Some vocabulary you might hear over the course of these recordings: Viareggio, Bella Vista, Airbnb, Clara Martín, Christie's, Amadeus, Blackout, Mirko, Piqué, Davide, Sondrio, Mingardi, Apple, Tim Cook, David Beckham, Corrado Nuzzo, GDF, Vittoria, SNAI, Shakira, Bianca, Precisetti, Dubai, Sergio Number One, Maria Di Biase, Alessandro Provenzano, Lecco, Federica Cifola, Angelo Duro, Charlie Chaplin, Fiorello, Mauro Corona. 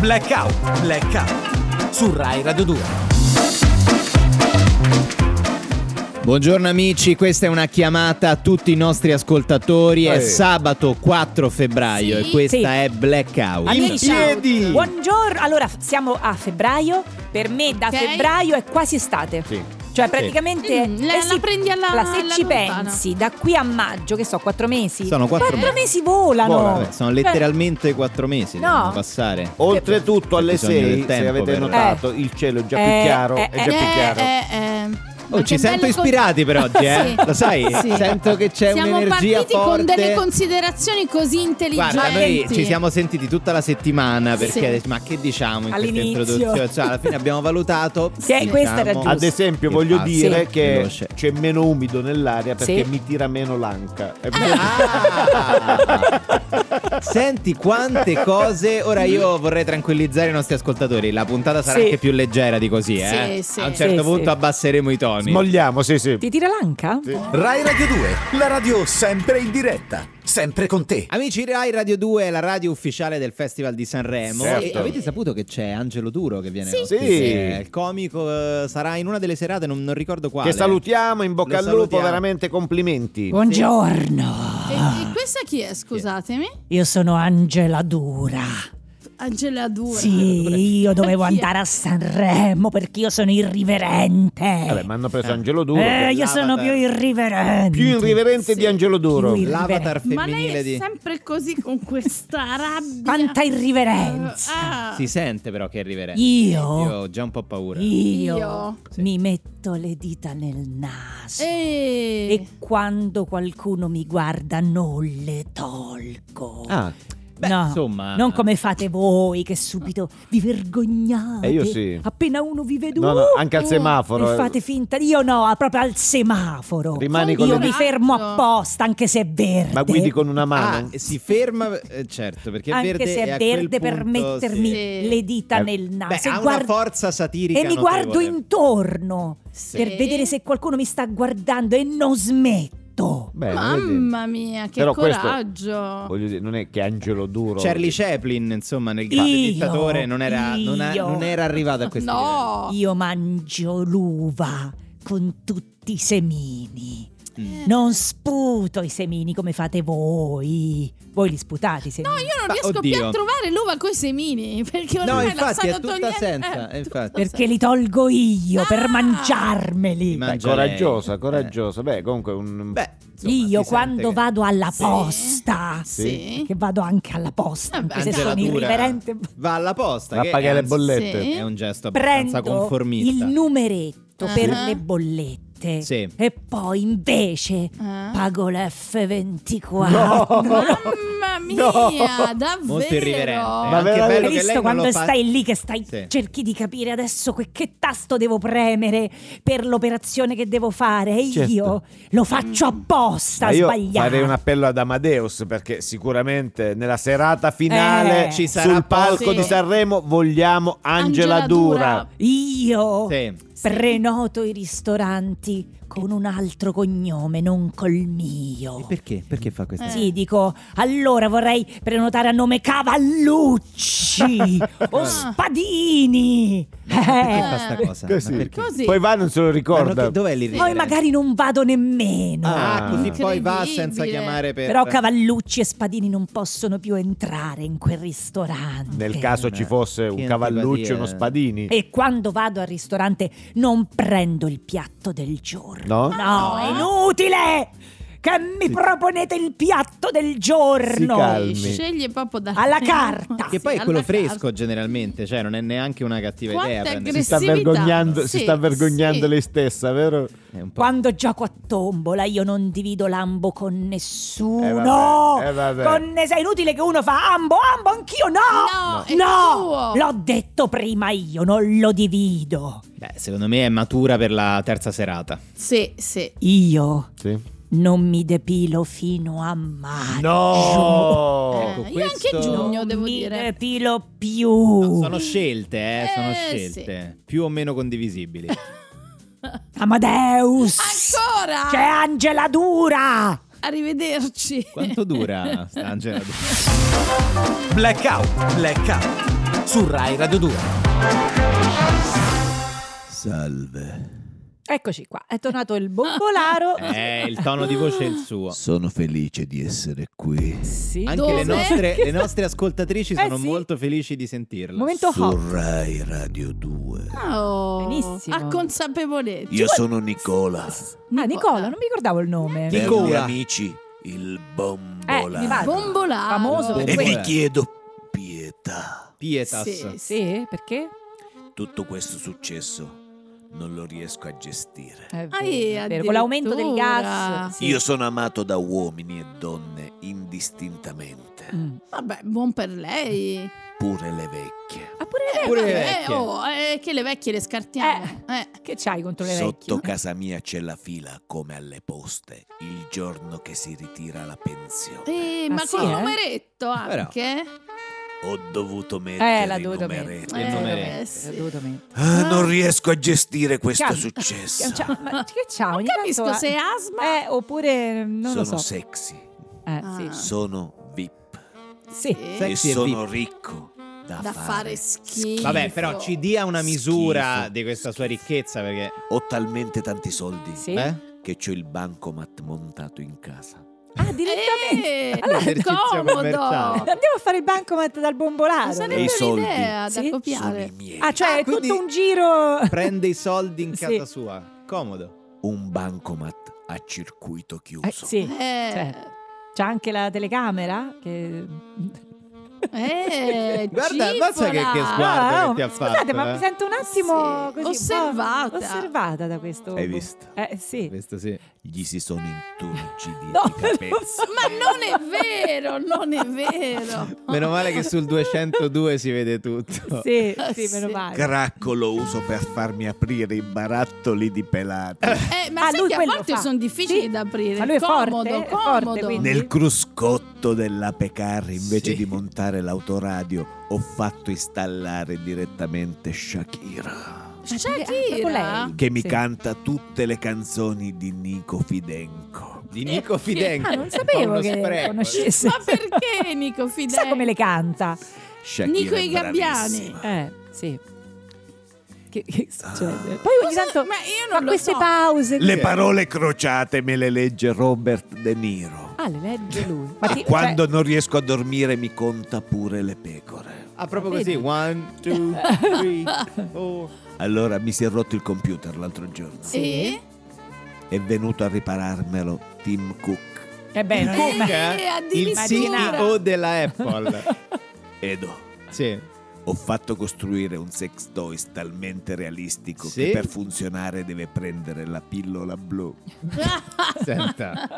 Blackout, Blackout su Rai Radio 2. Buongiorno amici, questa è una chiamata a tutti i nostri ascoltatori, è sabato 4 febbraio e questa è Blackout. Amici, buongiorno, allora siamo a febbraio, per me da febbraio è quasi estate. Cioè praticamente la prendi alla se alla ci lontana. Pensi da qui a maggio, che so, 4 mesi. Sono 4 mesi volano. Vabbè, sono letteralmente 4 mesi devono passare. Oltretutto alle 6, se avete notato, il cielo è già più chiaro. È già più chiaro. Oh, ci sento ispirati per oggi, sì. Lo sai? Sì. Sento che c'è un'energia forte. Siamo partiti con delle considerazioni così intelligenti. Guarda, noi ci siamo sentiti tutta la settimana perché ma che diciamo in questa introduzione? Cioè, alla fine abbiamo valutato che questa era giusta. Ad esempio, voglio dire che c'è meno umido nell'aria perché mi tira meno l'anca. Senti quante cose. Ora io vorrei tranquillizzare i nostri ascoltatori. La puntata sarà anche più leggera di così, a un certo punto abbasseremo i toni. Smogliamo, Ti tira l'anca? Rai Radio 2, la radio sempre in diretta, sempre con te. Amici, Rai Radio 2 è la radio ufficiale del Festival di Sanremo. E avete saputo che c'è Angelo Duro che viene ospite? Il comico sarà in una delle serate, non ricordo quale. Che salutiamo, in bocca al lupo, veramente complimenti. Buongiorno. E questa chi è, scusatemi? Io sono Angela Dura. Angela Dura. Sì, io dovevo andare a Sanremo perché io sono irriverente. Vabbè, mi hanno preso Angelo Duro. Io sono più irriverente. Più irriverente di Angelo Duro. L'avatar femminile. Ma lei è sempre così con questa rabbia. Quanta irriverenza. Si sente però che è irriverente. Io ho già un po' paura. Io mi metto le dita nel naso e quando qualcuno mi guarda non le tolgo. Beh, no, insomma, non come fate voi che subito vi vergognate. Io appena uno vi vede anche al semaforo. E fate finta. Io no, proprio al semaforo. Rimani con io mi fermo apposta anche se è verde. Ma guidi con una mano. Si ferma, certo, perché anche è verde. Anche se è verde per mettermi le dita nel naso. Beh, ha una forza satirica. E mi guardo intorno per vedere se qualcuno mi sta guardando e non smetto. Beh, mamma mia, che però coraggio! Questo, voglio dire, non è che Angelo Duro. Charlie Chaplin, insomma, nel dittatore non era arrivato a questo livello. Io mangio l'uva con tutti i semini. Non sputo i semini come fate voi. Voi li sputate i semini? No, io non riesco più a trovare l'uva coi semini perché ormai infatti, la sanno togliere. Infatti. Perché li tolgo io per mangiarmeli. Coraggiosa. Beh, comunque insomma, io quando vado alla posta, che vado anche alla posta, se sono irriverente, va alla posta a pagare le bollette. È un gesto abbastanza conformista. Il numeretto per le bollette. E poi invece pago l'F24. Mamma mia, davvero. Molto irriverente. Ma hai visto quando stai lì che stai cerchi di capire adesso che tasto devo premere per l'operazione che devo fare. E io lo faccio apposta a sbagliare. Farei un appello ad Amadeus perché sicuramente nella serata finale ci sarà sul palco di Sanremo. Vogliamo Angela Dura. Io prenoto i ristoranti con un altro cognome, non col mio. E perché? Perché fa questo? Dico, allora vorrei prenotare a nome Cavallucci o Spadini. Perché fa sta cosa? Così. Poi va, non se lo ricorda. Dov'è l'irriverente? Poi magari non vado nemmeno. Così poi va senza chiamare per... Però Cavallucci e Spadini non possono più entrare in quel ristorante. Nel caso ci fosse un Cavallucci e uno Spadini. E quando vado al ristorante non prendo il piatto del giorno. No, è inutile che mi proponete il piatto del giorno. Sceglie proprio alla carta. Che poi è quello fresco generalmente, cioè non è neanche una cattiva idea. Si sta vergognando lei stessa, vero? Quando gioco a tombola io non divido l'ambo con nessuno. È inutile che uno fa ambo anch'io. No, l'ho detto prima, io non lo divido. Beh, secondo me è matura per la terza serata. Io non mi depilo fino a maggio. Io anche giugno devo dire. Non mi depilo più. Sono scelte, sono scelte più o meno condivisibili. Amadeus. Ancora. C'è Angela Dura. Arrivederci. Quanto dura sta Angela Dura? Blackout. su Rai Radio 2. Salve. Eccoci qua, è tornato il bombolaro. Il tono di voce è il suo. Sono felice di essere qui. Sì. Anche le nostre ascoltatrici sono molto felici di sentirlo. Momento su hot. Rai Radio 2. Oh, benissimo. A consapevolezza. Io sono Nicola. Nicola, non mi ricordavo il nome. Per gli amici, il bombolaro. Bombolaro. Famoso per questo. E vi chiedo pietà. Pietas. Sì, perché? Tutto questo successo non lo riesco a gestire. Con l'aumento del gas. Sì. Io sono amato da uomini e donne indistintamente. Vabbè, buon per lei. Pure le vecchie. Pure le vecchie. Che le vecchie le scartiamo. Che c'hai contro le vecchie? Sotto casa mia c'è la fila come alle poste il giorno che si ritira la pensione. Ma sì, con il numeretto anche. Ho dovuto mettere il numeretto. Non riesco a gestire questo successo. Ma che c'ha? Non capisco se è asma oppure non lo so. Sono sexy. Sono VIP. Sì. E sono ricco da fare schifo. Vabbè, però ci dia una misura di questa sua ricchezza, perché ho talmente tanti soldi che c'ho il bancomat montato in casa. Direttamente comodo. Andiamo a fare il bancomat dal bombolaro. E i soldi da copiare sono i miei. Cioè è tutto un giro. Prende i soldi in casa sua. Comodo. Un bancomat a circuito chiuso. C'ha anche la telecamera che... guarda, guarda che sguardo che ti ha fatto. Scusate, ma mi sento un attimo così, osservata da questo. Hai visto? Visto. Gli si sono inturgiti i capelli. Ma non è vero, non è vero. Meno male che sul 202 si vede tutto. Sì, meno male. Cracco lo uso per farmi aprire i barattoli di pelata. Ma sai che a volte sono difficili da aprire. Ma lui è comodo. Forte, nel cruscotto dell'Apecar invece di montare l'autoradio ho fatto installare direttamente Shakira. Che mi canta tutte le canzoni di Nico Fidenco. Di Nico Fidenco? Non sapevo che conoscesse. Ma perché Nico Fidenco? Sa come le canta Shakira? Nico i Gabbiani. Sì. Che succede? Poi ogni tanto fa queste pause. Le parole crociate me le legge Robert De Niro. Le legge lui. Quando non riesco a dormire mi conta pure le pecore. Proprio così. 1, 2, 3, 4. Allora mi si è rotto il computer l'altro giorno. Sì. È venuto a ripararmelo Tim Cook. Il CEO della Apple. Edo. Sì. Ho fatto costruire un sex toy talmente realistico che per funzionare deve prendere la pillola blu. Senta.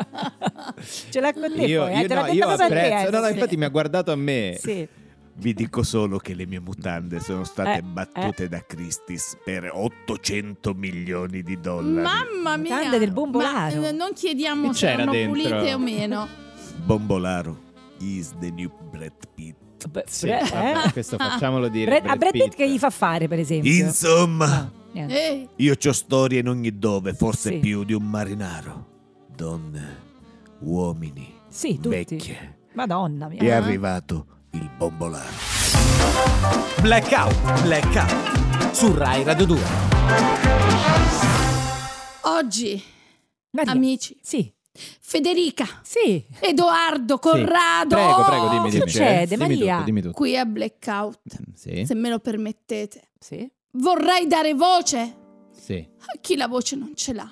Ce l'ha con te. Io apprezzo. No, infatti mi ha guardato a me. Sì. Vi dico solo che le mie mutande sono state battute da Christie's per 800 milioni di $800 milioni. Mamma mia. Mutande del bombolaro. Ma non chiediamo se erano pulite o meno. Bombolaro is the new Brad Pitt. Questo facciamolo dire a Brad Pitt, che gli fa fare, per esempio. Insomma, io c'ho storie in ogni dove, forse più di un marinaro. Donne, uomini, vecchie. Madonna mia. È arrivato il bombolaro. Blackout su Rai Radio 2. Oggi, Maria. Amici, Federica, Edoardo, Corrado. Prego, dimmi. Che succede, Maria? Dimmi tutto. Qui a Blackout, se me lo permettete, vorrei dare voce a chi la voce non ce l'ha.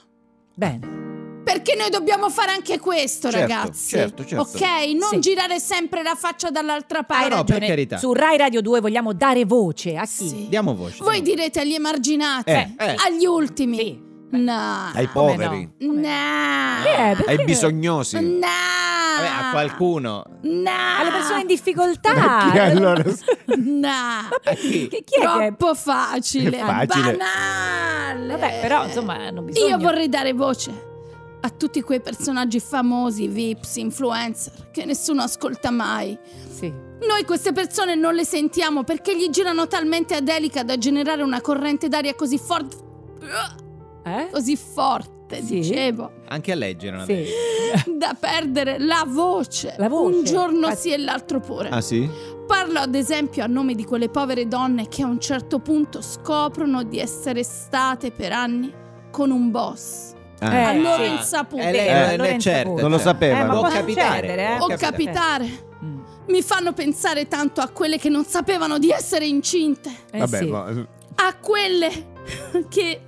Bene. Perché noi dobbiamo fare anche questo, ragazzi. Certo. Ok? Non girare sempre la faccia dall'altra parte. No, per carità. Su Rai Radio 2 vogliamo dare voce a chi? Diamo voce. Voi direte agli emarginati, agli ultimi. Sì. No. Ai poveri, ai bisognosi, a qualcuno, alle persone in difficoltà. Troppo facile, banale. Vabbè, però insomma, non bisogna. Io vorrei dare voce a tutti quei personaggi famosi, vips, influencer, che nessuno ascolta mai. Noi queste persone non le sentiamo perché gli girano talmente adelica da generare una corrente d'aria così forte. Così forte notte, sì, dicevo. Anche a leggere una sì. Da perdere la voce. La voce. Un giorno sì e l'altro pure. Ah sì? Parlo ad esempio a nome di quelle povere donne che a un certo punto scoprono di essere state per anni con un boss. A loro insaputa. Non lo sapevano. Può capitare. Può capitare. Mi fanno pensare tanto a quelle che non sapevano di essere incinte. Vabbè, sì. A quelle che...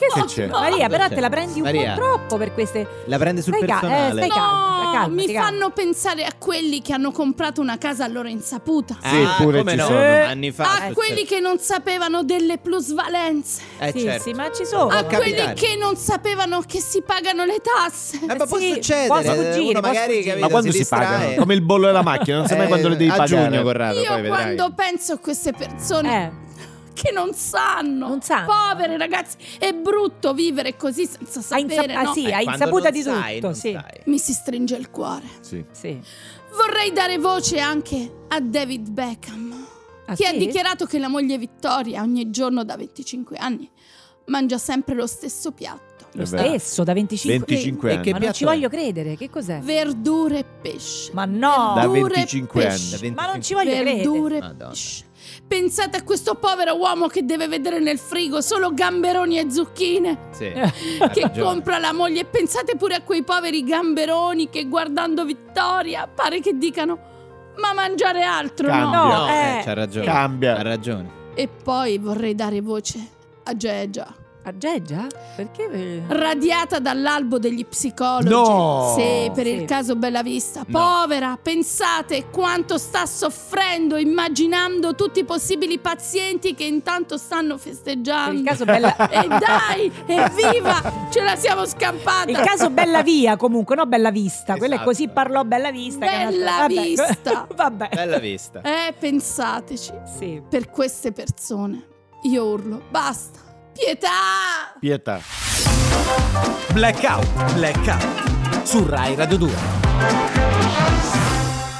Che c'è? Maria, però te la prendi un po' troppo per queste... La prende sul personale. Calma, fanno pensare a quelli che hanno comprato una casa a loro insaputa. Sì, pure ci sono anni fa. A quelli che non sapevano delle plusvalenze. Sì, certo. Sì, ma ci sono. A quelli che non sapevano che si pagano le tasse. Ma può succedere. Può sfuggire, magari, capito, ma quando si pagano? Come il bollo della macchina, non sai mai quando le devi pagare. A giugno, Corrado, poi vedrai. Io quando penso a queste persone... che non sanno. Povere ragazzi, è brutto vivere così senza sapere, no? Sì, hai insaputa di tutto, sì. Mi si stringe il cuore. Sì. Sì. Vorrei dare voce anche a David Beckham, che ha dichiarato che la moglie Vittoria ogni giorno da 25 anni mangia sempre lo stesso piatto. Lo stesso da 25 anni. Ma non ci voglio credere. Che cos'è? Verdure e pesce. Ma no, da 25 anni. Ma non ci voglio credere. Verdure e pesce. Pensate a questo povero uomo che deve vedere nel frigo solo gamberoni e zucchine, sì, che compra la moglie. E pensate pure a quei poveri gamberoni che guardando Vittoria pare che dicano: ma mangiare altro? No, c'ha ragione. Cambia. Ha ragione. E poi vorrei dare voce a Gegia. A Gegia? Perché? Radiata dall'albo degli psicologi. No! Sì, per il caso Bella Vista. Povera, pensate quanto sta soffrendo, immaginando tutti i possibili pazienti che intanto stanno festeggiando. Il caso Bella... E dai, evviva, ce la siamo scampata. Il caso Bella Via, comunque, no Bella Vista. Esatto. Quella è così, parlò Bella Vista. Bella Vista. Vabbè. Bella Vista. Pensateci. Sì. Per queste persone io urlo, basta. Pietà! Pietà. Blackout su Rai Radio 2.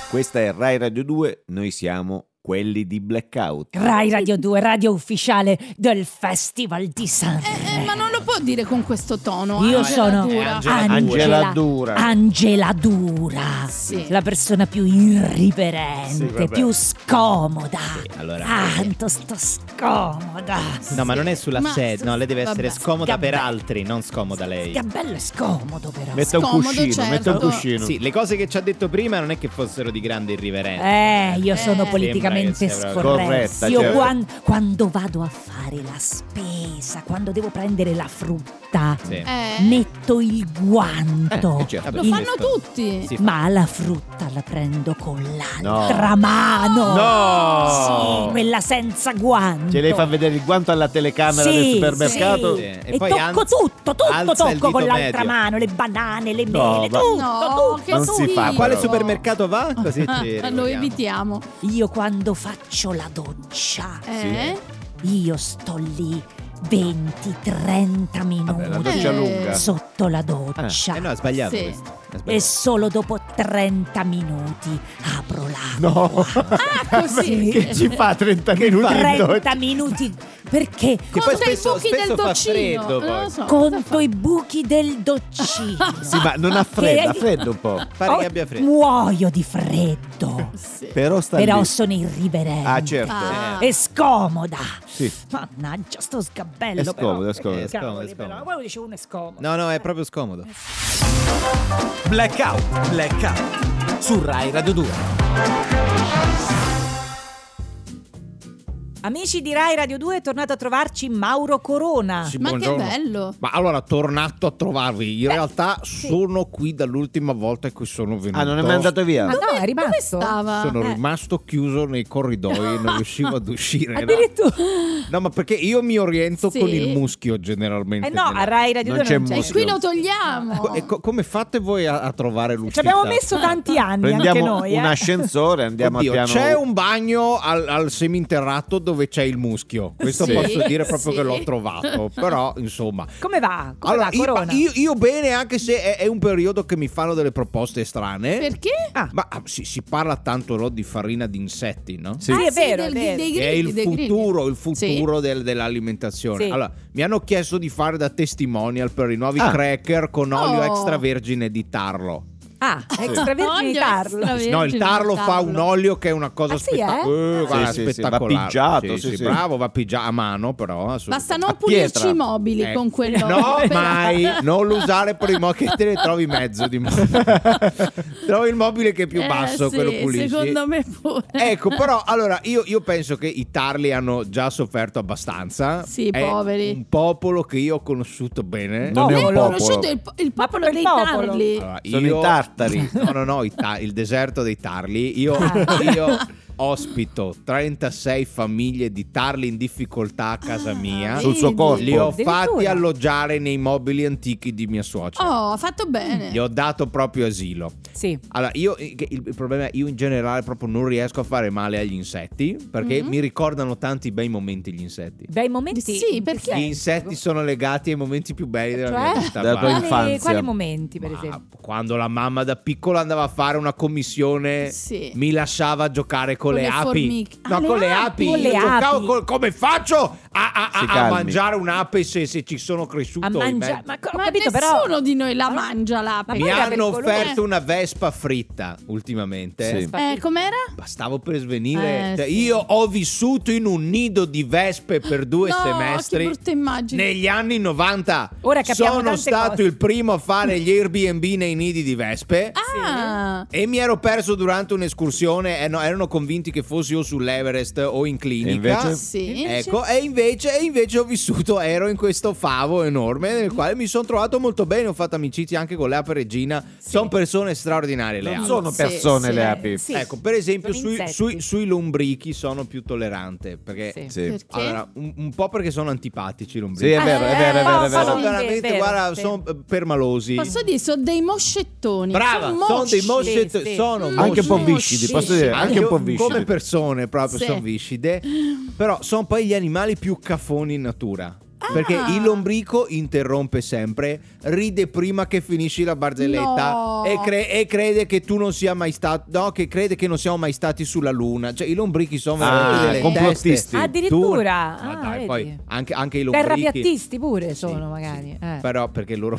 Questa è Rai Radio 2, noi siamo quelli di Blackout. Rai Radio 2, radio ufficiale del Festival di Sanremo. Ma non lo può dire con questo tono. Io sono Angela Dura. Angela Dura, sì. La persona più irriverente, sì, più scomoda. Sì, allora, tanto sto scomoda. No, ma non è sulla sedia, no, lei deve essere scomoda per altri, non scomoda lei. Che bello, è scomodo però. Metta un cuscino, certo. Metta un cuscino. Sì, le cose che ci ha detto prima non è che fossero di grande irriverenza. Io sono politicamente scorretta. Io certo. quando vado a fare la spesa, quando devo prendere la frutta, metto il guanto. Certo. Lo fanno tutti. Ma la frutta la prendo con l'altra mano. No! Sì, quella senza guanto. Ce lei fa vedere il guanto alla telecamera del supermercato. Sì. E poi tocco tutto tocco con l'altra mano, le banane, le mele, tutto. Non si fa. Quale supermercato va? Così lo evitiamo. Io quando faccio la doccia, io sto lì 20-30 minuti la doccia lunga. Sotto la doccia. No, è sbagliato questo. E solo dopo 30 minuti apro l'acqua. Così. Che ci fa 30 minuti? 30 minuti. Perché conto i buchi del doccino. Conto i buchi del doccino. Sì, ma non ha freddo, ha freddo un po'. Pare che abbia freddo. Muoio di freddo. Però sono irriverente. Ah, certo. E scomoda. Sì. Mannaggia, sto sgabbello. È scomodo, però. È scomodo. Poi dicevo uno è scomodo. No, è proprio scomodo. Blackout su Rai Radio 2. Amici di Rai Radio 2, è tornato a trovarci Mauro Corona. Sì, ma buongiorno. Che bello. Ma allora, tornato a trovarvi. In realtà sono qui dall'ultima volta in cui sono venuto. Ah, non è mai andato via? Ma no, è rimasto. Sono rimasto chiuso nei corridoi e non riuscivo ad uscire. Addirittura. No, ma perché io mi oriento con il muschio generalmente. Eh no, a Rai Radio 2 non c'è muschio. Qui lo togliamo. Come fate voi a trovare l'uscita? Ci abbiamo messo tanti anni. Prendiamo anche noi. Un ascensore, andiamo a piano. C'è un bagno al seminterrato dove c'è il muschio. Questo sì, posso dire proprio sì, che l'ho trovato. Però insomma, come va? Come allora, va Corona? Io bene, anche se è un periodo che mi fanno delle proposte strane. Perché? Ah. Ma si parla tanto di farina di insetti, no? Sì, ah, è vero, sì, è vero. Che è il futuro sì, dell'alimentazione. Sì. Allora, mi hanno chiesto di fare da testimonial per i nuovi cracker con olio extravergine di tarlo. Ah, extravergine di tarlo. No, il tarlo fa un olio che è una cosa spettacolare. Va pigiato, sì. Bravo, va pigiato a mano, però. Basta non pulirci i mobili con quello. No, mai. Non lo usare per i mobili, che te ne trovi mezzo di mobili. Trovi il mobile che è più basso, quello pulisci. Secondo me pure. Ecco, però, allora, io penso che i tarli hanno già sofferto abbastanza. Sì, è poveri. Un popolo che io ho conosciuto bene. Non è un popolo. Ho conosciuto il popolo dei tarli. Sono i tarli. No, il deserto dei tarli. Io ospito 36 famiglie di tarli in difficoltà a casa mia. Sul suo corpo. Li ho fatti alloggiare nei mobili antichi di mia suocera. Oh, ha fatto bene. Gli ho dato proprio asilo. Sì. Allora, il problema è, io in generale proprio non riesco a fare male agli insetti, perché mi ricordano tanti bei momenti gli insetti. Bei momenti? Sì, perché? Gli insetti sono legati ai momenti più belli della mia vita. Della tua infanzia. Quali momenti, per esempio? Quando la mamma da piccola andava a fare una commissione, mi lasciava giocare con le api. Con le api. Come faccio a mangiare un'ape se ci sono cresciuto in mezzo? Ma nessuno di noi la mangia l'ape. Mi hanno offerto una vespa fritta ultimamente. Sì. Com'era? Stavo per svenire. Io ho vissuto in un nido di vespe per due semestri. Che brutta immagine. Negli anni 90. Ora capiamo sono stato il primo a fare gli Airbnb nei nidi di vespe. Ah. E mi ero perso durante un'escursione. Erano convinti che fossi o sull'Everest o in clinica, e invece ho vissuto, ero in questo favo enorme nel quale mi sono trovato molto bene, ho fatto amicizia anche con le api regina. Sono persone straordinarie le api. Sono persone le api. Ecco, per esempio sui lombrichi sono più tollerante, perché, perché? Allora, un po' perché sono antipatici i lombrichi. Sì, è vero. Sono veramente, guarda, sono permalosi. Posso dire, sono dei moscettoni. Brava, sono dei moscettoni, sono anche un po' viscidi, posso dire, anche un po' viscidi. Come persone proprio sono viscide. Però sono poi gli animali più cafoni in natura. Perché il lombrico interrompe sempre, ride prima che finisci la barzelletta, e crede che tu non sia mai stato, che crede che non siamo mai stati sulla luna. Cioè, i lombrichi sono delle complottisti. Addirittura. Dai, poi anche i lombrichi. Terrapiattisti pure sono, magari. Però perché loro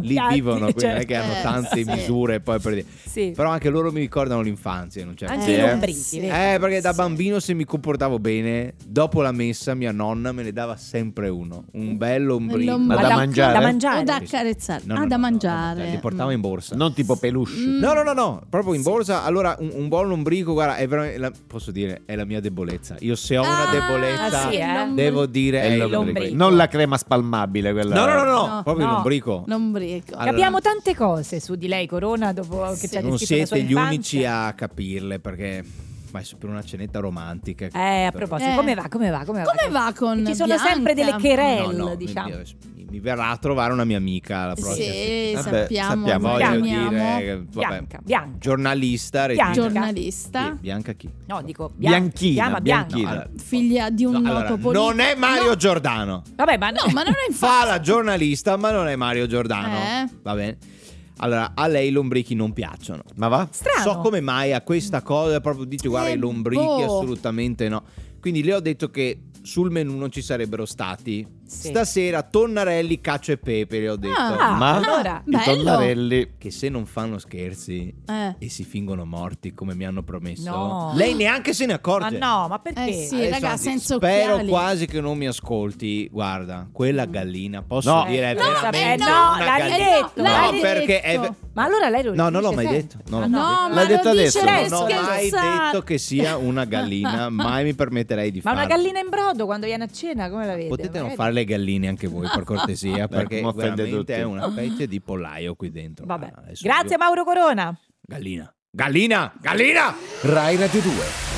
lì vivono, quindi non è che hanno tante misure. Poi per dire. Però anche loro mi ricordano l'infanzia. Non c'è anche i lombrichi. Perché da bambino, se mi comportavo bene, dopo la messa mia nonna me ne dava sempre un bel lombrico da mangiare o da accarezzare. No, da mangiare. Li portavo in borsa, non tipo peluche. No, proprio in borsa. Allora un buon lombrico, guarda, è veramente posso dire è la mia debolezza. Io se ho una debolezza, devo dire è il lombrico. Non la crema spalmabile quella. No, proprio il lombrico. Allora, abbiamo tante cose su di lei, Corona, dopo che ci ha descritto. Non siete gli unici a capirle, perché per una cenetta romantica. A proposito, come va con ci sono Bianca? Sempre delle querelle, diciamo. Mi verrà a trovare una mia amica la prossima. Sì, sappiamo. Voglio dire, Bianca. Giornalista. Giornalista. Bianca chi? No, dico Bianchina. No, allora, figlia di un noto politico. Non è Mario Giordano. Vabbè, ma no, ma non è infatti. Fa la giornalista, ma non è Mario Giordano. Va bene. Allora, a lei i lombrichi non piacciono. Ma va? Strano. So come mai a questa cosa proprio dici, guarda, i lombrichi assolutamente no. Quindi le ho detto che sul menù non ci sarebbero stati. Stasera tonnarelli, cacio e pepe, le ho detto. Ma allora, i tonnarelli, che se non fanno scherzi e si fingono morti come mi hanno promesso, lei neanche se ne accorge. Ma no, ma perché? Raga, senza occhiali. Spero quasi che non mi ascolti. Guarda, quella gallina, posso dire veramente una gallina. No, perché ma allora lei lo dice? No, non l'ho mai detto. L'ha detto adesso. Non ho mai detto che sia una gallina, mai mi permetterei di farlo. Ma una gallina in brodo quando viene a cena, come la vede? Potete non farlo. Le galline anche voi, per cortesia, perché veramente è una specie di pollaio qui dentro. Vabbè. Grazie Mauro Corona. Gallina. Gallina! Gallina! Rai Radio 2,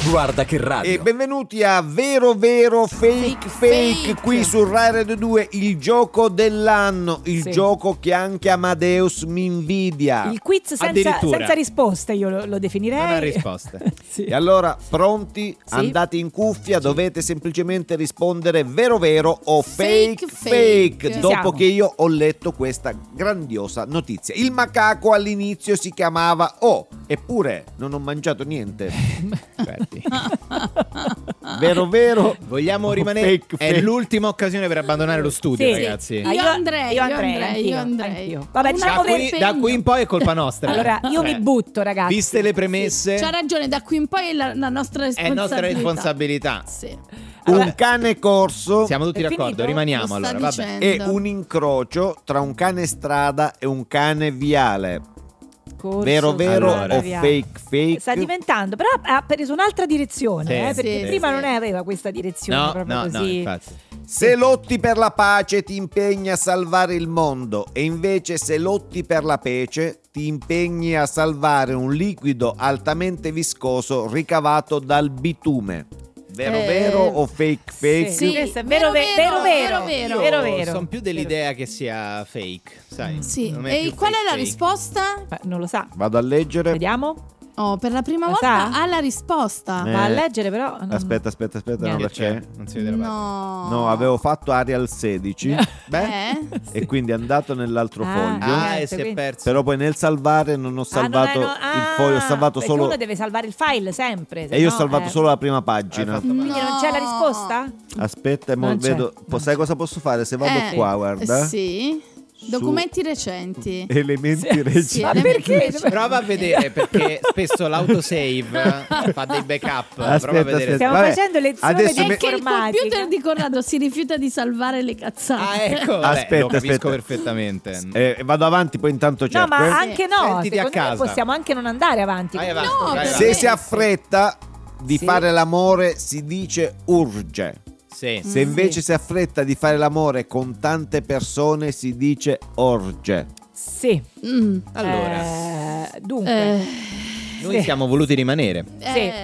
guarda che radio. E benvenuti a Vero Vero Fake Fake qui su Rai Radio 2, il gioco dell'anno, il gioco che anche Amadeus mi invidia. Il quiz senza risposte, io lo definirei. Non ha risposte. Sì. E allora, pronti? Sì. Andate in cuffia, dovete semplicemente rispondere vero vero o fake. Dopo che io ho letto questa grandiosa notizia. Il macaco all'inizio si chiamava O. Eppure non ho mangiato niente. Vero vero. Vogliamo rimanere fake. È l'ultima occasione per abbandonare lo studio, ragazzi. Io andrei. Vabbè, da qui in poi è colpa nostra. Allora io mi butto, ragazzi. Viste le premesse, c'ha ragione, da qui in poi è la nostra responsabilità. Sì. Allora, un cane corso. Siamo tutti d'accordo, rimaniamo allora. Vabbè. È un incrocio tra un cane strada e un cane viale. Vero vero o fake? Sta diventando, però ha preso un'altra direzione, perché prima non aveva questa direzione, proprio così. No, se lotti per la pace ti impegni a salvare il mondo, e invece se lotti per la pece ti impegni a salvare un liquido altamente viscoso ricavato dal bitume. Vero vero o fake? Sì, questo è vero. Sono più dell'idea che sia fake, sai? Sì. E qual è la risposta? Non lo sa. Vado a leggere. Vediamo. Oh, per la prima volta ha la risposta. Va a leggere, però. Aspetta, non la c'è. Non si vede la parte. No, avevo fatto aria al 16. E quindi è andato nell'altro foglio. E si è perso. Però poi nel salvare non ho salvato il foglio, ho salvato solo. Uno deve salvare il file sempre. E io ho salvato solo la prima pagina. Quindi non c'è la risposta? Aspetta, mo vedo. Sai cosa posso fare? Se vado qua, guarda. Sì. Documenti recenti. Elementi recenti. Ma perché? Prova a vedere, perché spesso l'autosave fa dei backup. Prova a vedere. Stiamo facendo lezioni di informatica. Il computer di Corrado si rifiuta di salvare le cazzate. Ecco. Lo capisco perfettamente. Vado avanti, poi intanto cerco. No, ma anche no. A casa. Possiamo anche non andare avanti. Se si affretta di fare l'amore si dice urge. Se invece si affretta di fare l'amore con tante persone si dice orge. Allora dunque noi siamo voluti rimanere.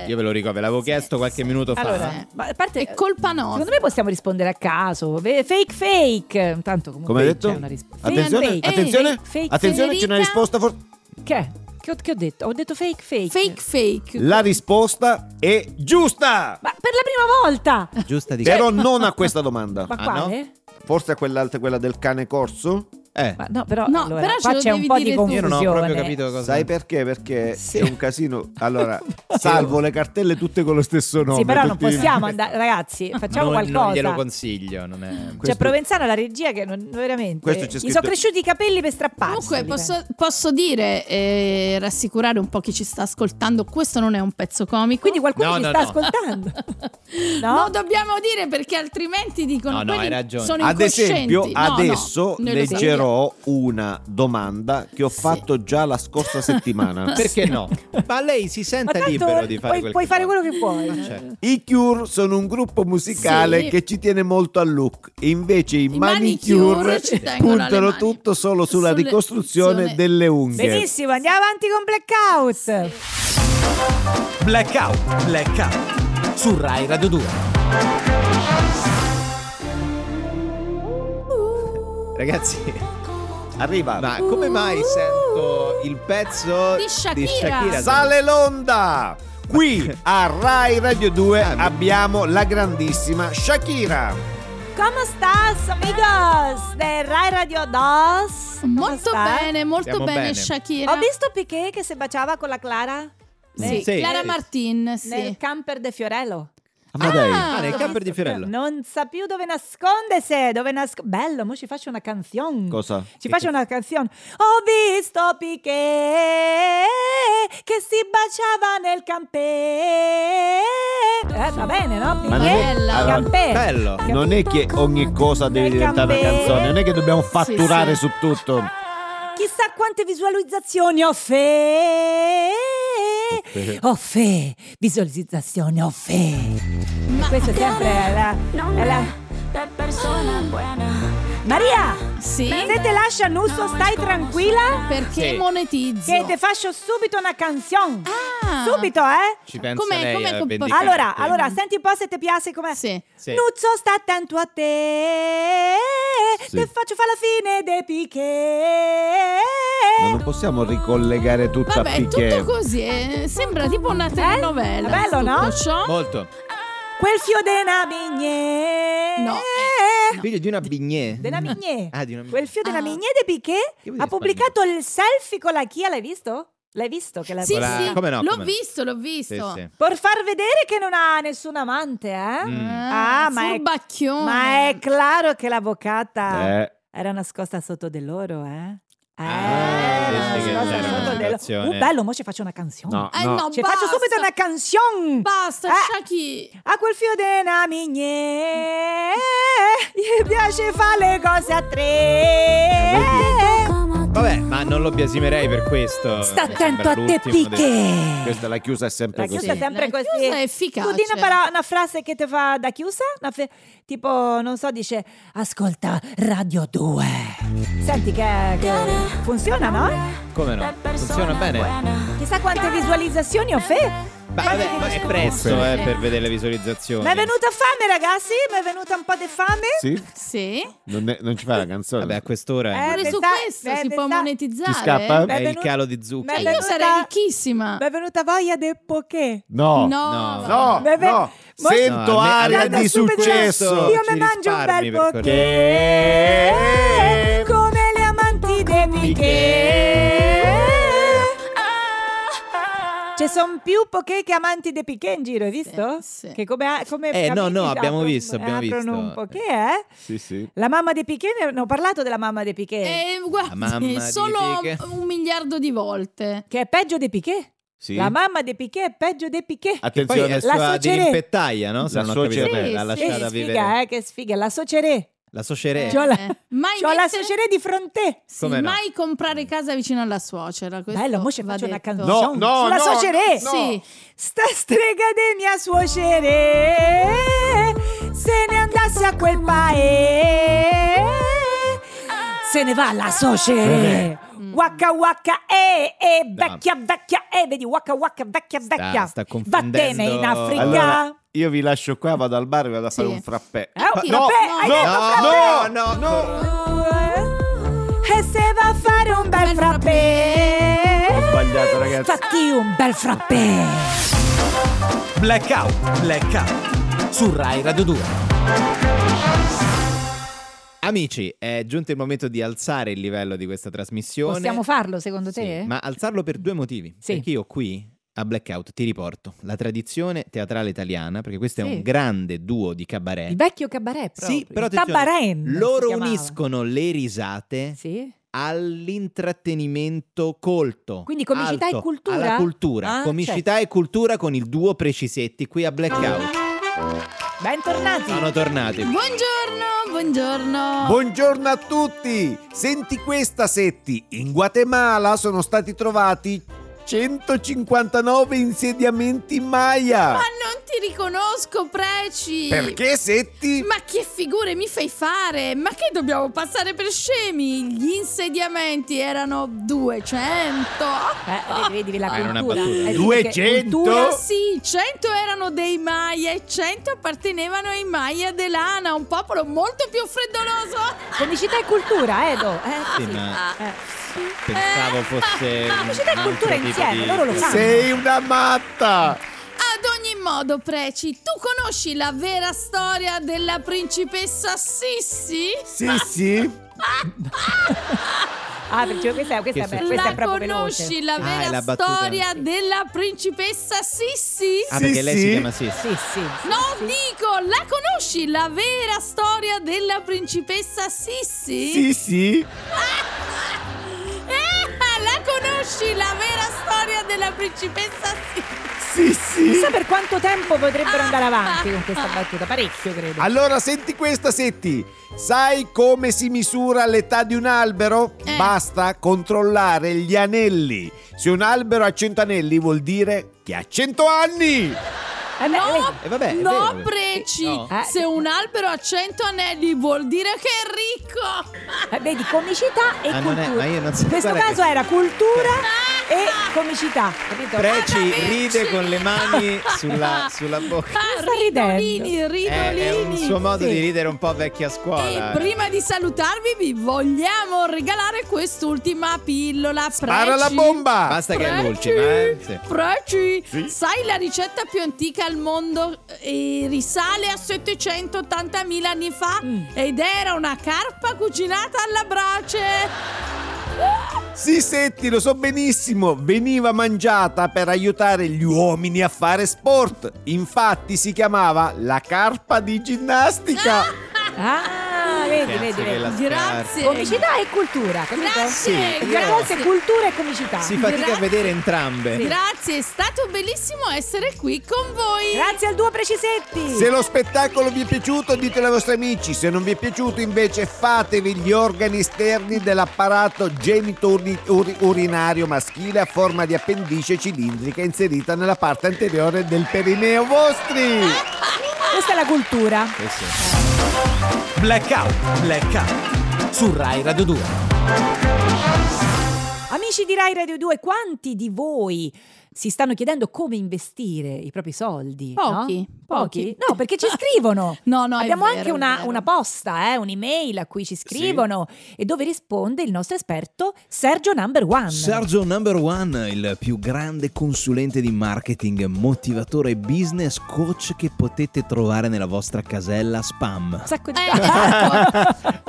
Io ve lo ricordo, ve l'avevo chiesto qualche minuto fa. Allora, ma a parte, è colpa nostra. Secondo me possiamo rispondere a caso. Fake. Tanto comunque, come hai detto? C'è una attenzione, c'è una risposta Che ho detto? Ho detto fake. La risposta è giusta. Ma per la prima volta. Giusta di però non a questa domanda. Ma quale? No? Forse a quell'altra, quella del cane corso? Ma no, però, no, allora, però qua c'è un po' di confusione. Io non ho proprio capito cosa. Sai perché? Perché è un casino. Allora, salvo le cartelle tutte con lo stesso nome. Sì, però non possiamo andare. Ragazzi, facciamo qualcosa. Non glielo consiglio. Non è... C'è Provenzano alla regia che non veramente. Gli sono cresciuti i capelli per strapparsi. Comunque posso dire e rassicurare un po' chi ci sta ascoltando. Questo non è un pezzo comico. Quindi qualcuno ci sta ascoltando. No, dobbiamo dire, perché altrimenti dicono. No, hai ragione. Sono incoscienti. Ad esempio, adesso leggerò una domanda che ho fatto già la scorsa settimana. Perché no? Ma lei si sente libero di fare quello. Puoi fare quello che vuoi. I Cure sono un gruppo musicale che ci tiene molto al look. Invece i manicure puntano tutto solo sulla ricostruzione delle unghie. Benissimo, andiamo avanti con Blackout. Blackout su Rai Radio 2. Ragazzi, arriva. Ma come mai sento il pezzo di Shakira? Sale l'onda! Qui a Rai Radio 2 abbiamo la grandissima Shakira. Come stas, amigos? De Rai Radio 2. Molto bene, Shakira. Ho visto Piqué che si baciava con la Clara. Clara Martín, nel camper de Fiorello. Ma dai, nel camper di Fiorello. Non sa più dove nascondersi. Bello, mo ci faccio una canzone. Cosa? Ci faccio una canzone. Ho visto Piqué che si baciava nel camper. Va bene, no? Piqué, bello. Non è che ogni cosa deve diventare una canzone. Non è che dobbiamo fatturare su tutto. Chissà quante visualizzazioni ho fe, visualizzazione, ho fe. Ma questo sempre è la Maria! Sì? Se te lascia Nuzzo, stai tranquilla? Perché sì, monetizzo. Che te faccio subito una canzone. Ah. Subito, eh? Ci pensa lei. Allora, senti un po' se ti piace com'è. Sì. Sì. Nuzzo, sta attento a te. Sì. Te faccio fare la fine dei Piqué. Ma non possiamo ricollegare tutta a Piqué. Vabbè, tutto così. Sembra tipo una telenovela. Bello, no? Ciò. Molto. Quel fio de na bignè. No. Figlio di una bignè. De una bignè. Ah, di una bignè. Quel fio della bignè de Piqué ha pubblicato il selfie con la Chia, l'hai visto? L'hai visto che la... Sì, sì, come no, l'ho visto. Sì, sì. Per far vedere che non ha nessun amante, eh? Ah, ma è chiaro che la boccata era nascosta sotto di loro, eh? Bello, mo ci faccio una canzone. Ci faccio subito una canzone. Basta, Shakira. A quel fio de na mignè gli piace fare le cose a tre. Vabbè, ma non lo biasimerei per questo. Sta attento a te, Piqué. Questa la chiusa è sempre così. La chiusa è sempre così. La chiusa è efficace. Tu di una frase che ti fa da chiusa, tipo, non so, dice ascolta Radio 2. Senti che funziona, no? Come no? Funziona bene. Chissà quante visualizzazioni ho fatto. Ma è presto per vedere le visualizzazioni. Ma è venuta fame, ragazzi? Mi è venuta un po' di fame? Sì, sì. Non ci fa la canzone? Vabbè, a quest'ora pure su questo si può monetizzare. Ci scappa? È il calo di zucchero. Ma io sarei ricchissima. Mi è venuta voglia di poké. No. Sento aria di successo. Io mi mangio un bel poké come le amanti dei Piqué. Ci sono più poké che amanti dei Piqué in giro, hai visto? Sì. Che abbiamo visto. Un poké, eh? Sì, sì. La mamma dei Piqué, ne ho parlato della mamma dei Piqué. Guarda, solo un miliardo di volte. Che è peggio dei Piqué. Sì. La mamma dei Piqué è peggio dei Piqué. Attenzione, la pettaglia, no? La suocera. Che sfiga, la suocera. La socerè. La socerè di fronte. Sì, no? Mai comprare casa vicino alla suocera. Questo bello, mo ci faccio una canzone sulla socerè. No. Sì. Sta strega di mia suocerè, se ne andasse a quel paese, se ne va alla socerè. Waka waka vecchia, vedi waka vecchia. Sta confondendo. Vattene in Africa. Allora, io vi lascio qua, vado al bar e vado a fare un frappè. No. E se va a fare un bel frappè. Ho sbagliato, ragazzi. Fatti un bel frappè. Blackout su Rai Radio 2. Amici, è giunto il momento di alzare il livello di questa trasmissione. Possiamo farlo, secondo te? Sì, ma alzarlo per due motivi. Sì. Perché io qui, a Blackout, ti riporto la tradizione teatrale italiana, perché questo è un grande duo di cabaret. Il vecchio cabaret proprio. Sì, però loro uniscono le risate all'intrattenimento colto. Quindi comicità alto, e cultura? Alla cultura. Comicità e cultura con il duo Precisetti qui a Blackout. Bentornati. Sono tornati. Buongiorno. Buongiorno a tutti. Senti questa, Setti. In Guatemala sono stati trovati 159 insediamenti Maya. Ma non ti riconosco, Preci. Perché, Setti? Ma che figure mi fai fare? Ma che dobbiamo passare per scemi? Gli insediamenti erano 200. Vedi la cultura. 200? Sì, 100 erano dei Maya e 100 appartenevano ai Maya Delana, un popolo molto più freddoloso. Comicità e cultura, Edo. Pensavo fosse comicità e cultura insieme, loro lo fanno. Sei una matta. Ad ogni modo, Preci, tu conosci la vera storia della principessa Sissi? Sissi? Perché questa è bella. Conosci la vera storia della principessa Sissi? Perché lei si chiama Sissi. La conosci la vera storia della principessa Sissi? Sissi? Conosci la vera storia della principessa Sissi? Sì. Chissà per quanto tempo potrebbero andare avanti con questa battuta, parecchio credo. Allora senti questa, Setti. Sai come si misura l'età di un albero? Basta controllare gli anelli. Se un albero ha 100 anelli vuol dire che ha 100 anni. No, vabbè, no Preci, no. Se un albero ha 100 anelli vuol dire che è ricco. Vedi, comicità e cultura. In questo caso era cultura e comicità. Capito? Preci ride con le mani sulla bocca. Ridolini. È un suo modo di ridere un po' vecchia scuola. E prima di salutarvi vi vogliamo regalare quest'ultima pillola. Spara la bomba! Basta che è l'ultima. Preci, sai la ricetta più antica al mondo? Risale a 780.000 anni fa ed era una carpa cucinata alla brace. Sissetti, lo so benissimo, veniva mangiata per aiutare gli uomini a fare sport. Infatti si chiamava la carpa di ginnastica. Vedi. Grazie. Comicità e cultura. Grazie. Grazie, cultura e comicità. Si fatica a vedere entrambe. Grazie, è stato bellissimo essere qui con voi. Grazie al duo Precisetti. Se lo spettacolo vi è piaciuto, ditelo ai vostri amici. Se non vi è piaciuto, invece, fatevi gli organi esterni dell'apparato genitourinario maschile a forma di appendice cilindrica inserita nella parte anteriore del perineo vostri. Questa è la cultura. Blackout su Rai Radio 2. Amici di Rai Radio 2, quanti di voi si stanno chiedendo come investire i propri soldi? Pochi. No, perché ci scrivono. No, abbiamo anche una posta, un'email a cui ci scrivono e dove risponde il nostro esperto Sergio Number One. Sergio Number One, il più grande consulente di marketing, motivatore e business coach che potete trovare nella vostra casella spam. Un sacco di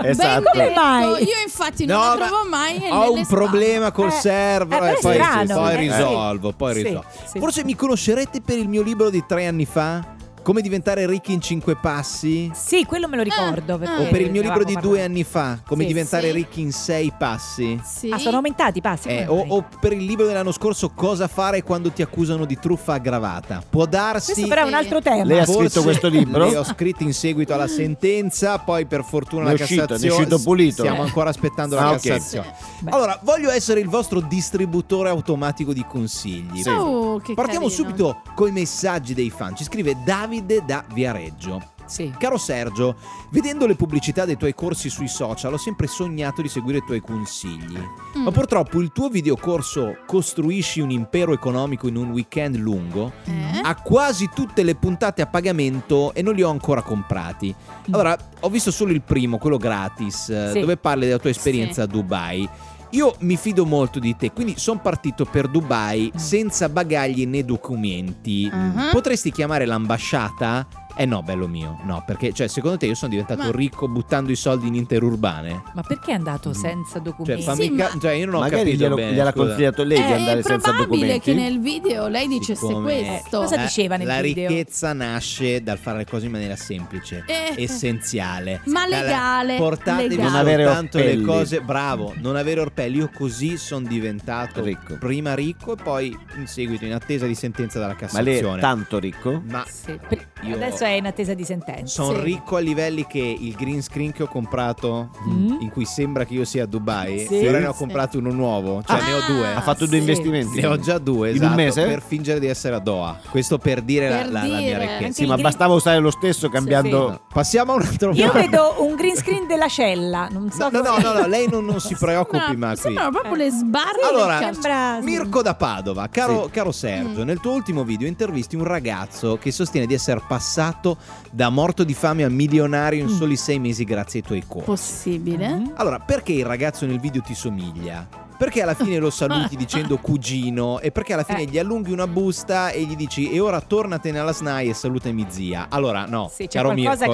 esatto. Come mai? Io infatti non lo trovo mai. Ho un problema col server e poi risolvo. Sì. Forse mi conoscerete per il mio libro di 3 anni fa, Come diventare ricchi in 5 passi. Sì, quello me lo ricordo. O per il mio libro di 2 anni fa, Come diventare ricchi in 6 passi. Sono aumentati i passi. O per il libro dell'anno scorso, Cosa fare quando ti accusano di truffa aggravata. Può darsi. Questo però è un altro tema. Lei ha scritto questo libro? Le ho scritto in seguito alla sentenza. Poi per fortuna la Cassazione. È uscito pulito. Stiamo ancora aspettando la Cassazione. Allora, voglio essere il vostro distributore automatico di consigli. Partiamo subito coi messaggi dei fan. Ci scrive Davide da Viareggio. Caro Sergio, vedendo le pubblicità dei tuoi corsi sui social ho sempre sognato di seguire i tuoi consigli, ma purtroppo il tuo videocorso Costruisci un impero economico in un weekend lungo ha quasi tutte le puntate a pagamento e non li ho ancora comprati. Allora, ho visto solo il primo, quello gratis, dove parli della tua esperienza a Dubai. Io mi fido molto di te, quindi sono partito per Dubai senza bagagli né documenti. Potresti chiamare l'ambasciata? No, bello mio, no, perché secondo te io sono diventato ricco buttando i soldi in interurbane? Ma perché è andato senza documenti? Io non ho capito bene. Magari gliel'ha consigliato lei di andare senza documenti. È probabile che nel video lei dicesse questo. Cosa diceva nel video? La ricchezza nasce dal fare le cose in maniera semplice, essenziale, ma legale. Portatevi soltanto le cose, bravo, non avere orpelli. Io così sono diventato ricco. Prima ricco e poi in seguito in attesa di sentenza dalla Cassazione. Ma lei è tanto ricco? Ma io adesso è in attesa di sentenza. Sono ricco a livelli che il green screen che ho comprato, in cui sembra che io sia a Dubai, ora ne ho comprato uno nuovo, ne ho 2. Ha fatto 2 investimenti. Ne ho già 2, in un mese? Per fingere di essere a Doha. Questo per dire la mia ricchezza. Ma bastava usare lo stesso cambiando. Passiamo a un altro. Io vedo un green screen della cella. Non so no, lei non si preoccupi, ma sembrano proprio le sbarre. Allora, Mirko da Padova, caro Sergio, nel tuo ultimo video intervisti un ragazzo che sostiene di essere passato da morto di fame a milionario in soli 6 mesi grazie ai tuoi corsi. Possibile? Allora, perché il ragazzo nel video ti somiglia? Perché alla fine lo saluti dicendo cugino? E perché alla fine gli allunghi una busta e gli dici e ora tornatene alla SNAI e salutami zia? Allora no, caro Mirko,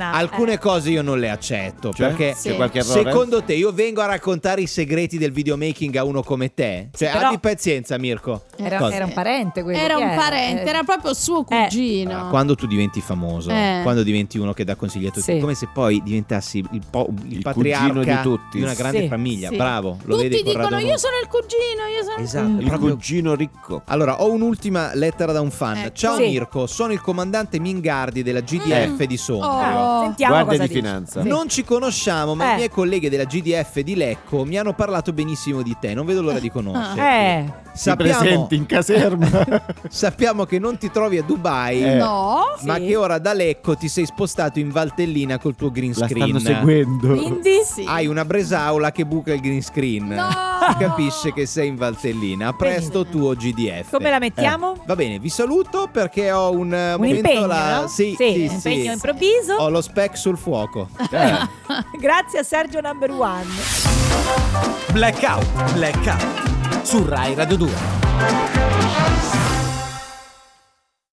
alcune cose io non le accetto, perché c'è qualche errore? Secondo te io vengo a raccontare i segreti del videomaking a uno come te? Però abbi pazienza, Mirko. Era un parente quello. Era un parente, era proprio suo cugino. Allora, quando tu diventi famoso, quando diventi uno che dà consigli a tutti, come se poi diventassi il patriarca di tutti, di una grande famiglia. Bravo, lo vedi? dicono io sono il cugino, io sono esatto, il cugino ricco. Allora, ho un'ultima lettera da un fan. Ciao sì. Mirko, sono il comandante Mingardi della GDF di Sondrio. Sentiamo guardia cosa di dice. Finanza. Sì. Non ci conosciamo, ma i miei colleghi della GDF di Lecco mi hanno parlato benissimo di te. Non vedo l'ora di conoscerti. Sappiamo, ti presenti in caserma. Sappiamo che non ti trovi a Dubai, no, ma che ora da Lecco ti sei spostato in Valtellina col tuo green screen. La stanno seguendo. Quindi hai una bresaula che buca il green screen. No. Si capisce che sei in Valtellina. A presto, tuo GDF. Come la mettiamo? Va bene, vi saluto perché ho un momento impegno, no? Sì, impegno improvviso. Ho lo spec sul fuoco. Grazie a Sergio Number One. Blackout su Rai Radio 2.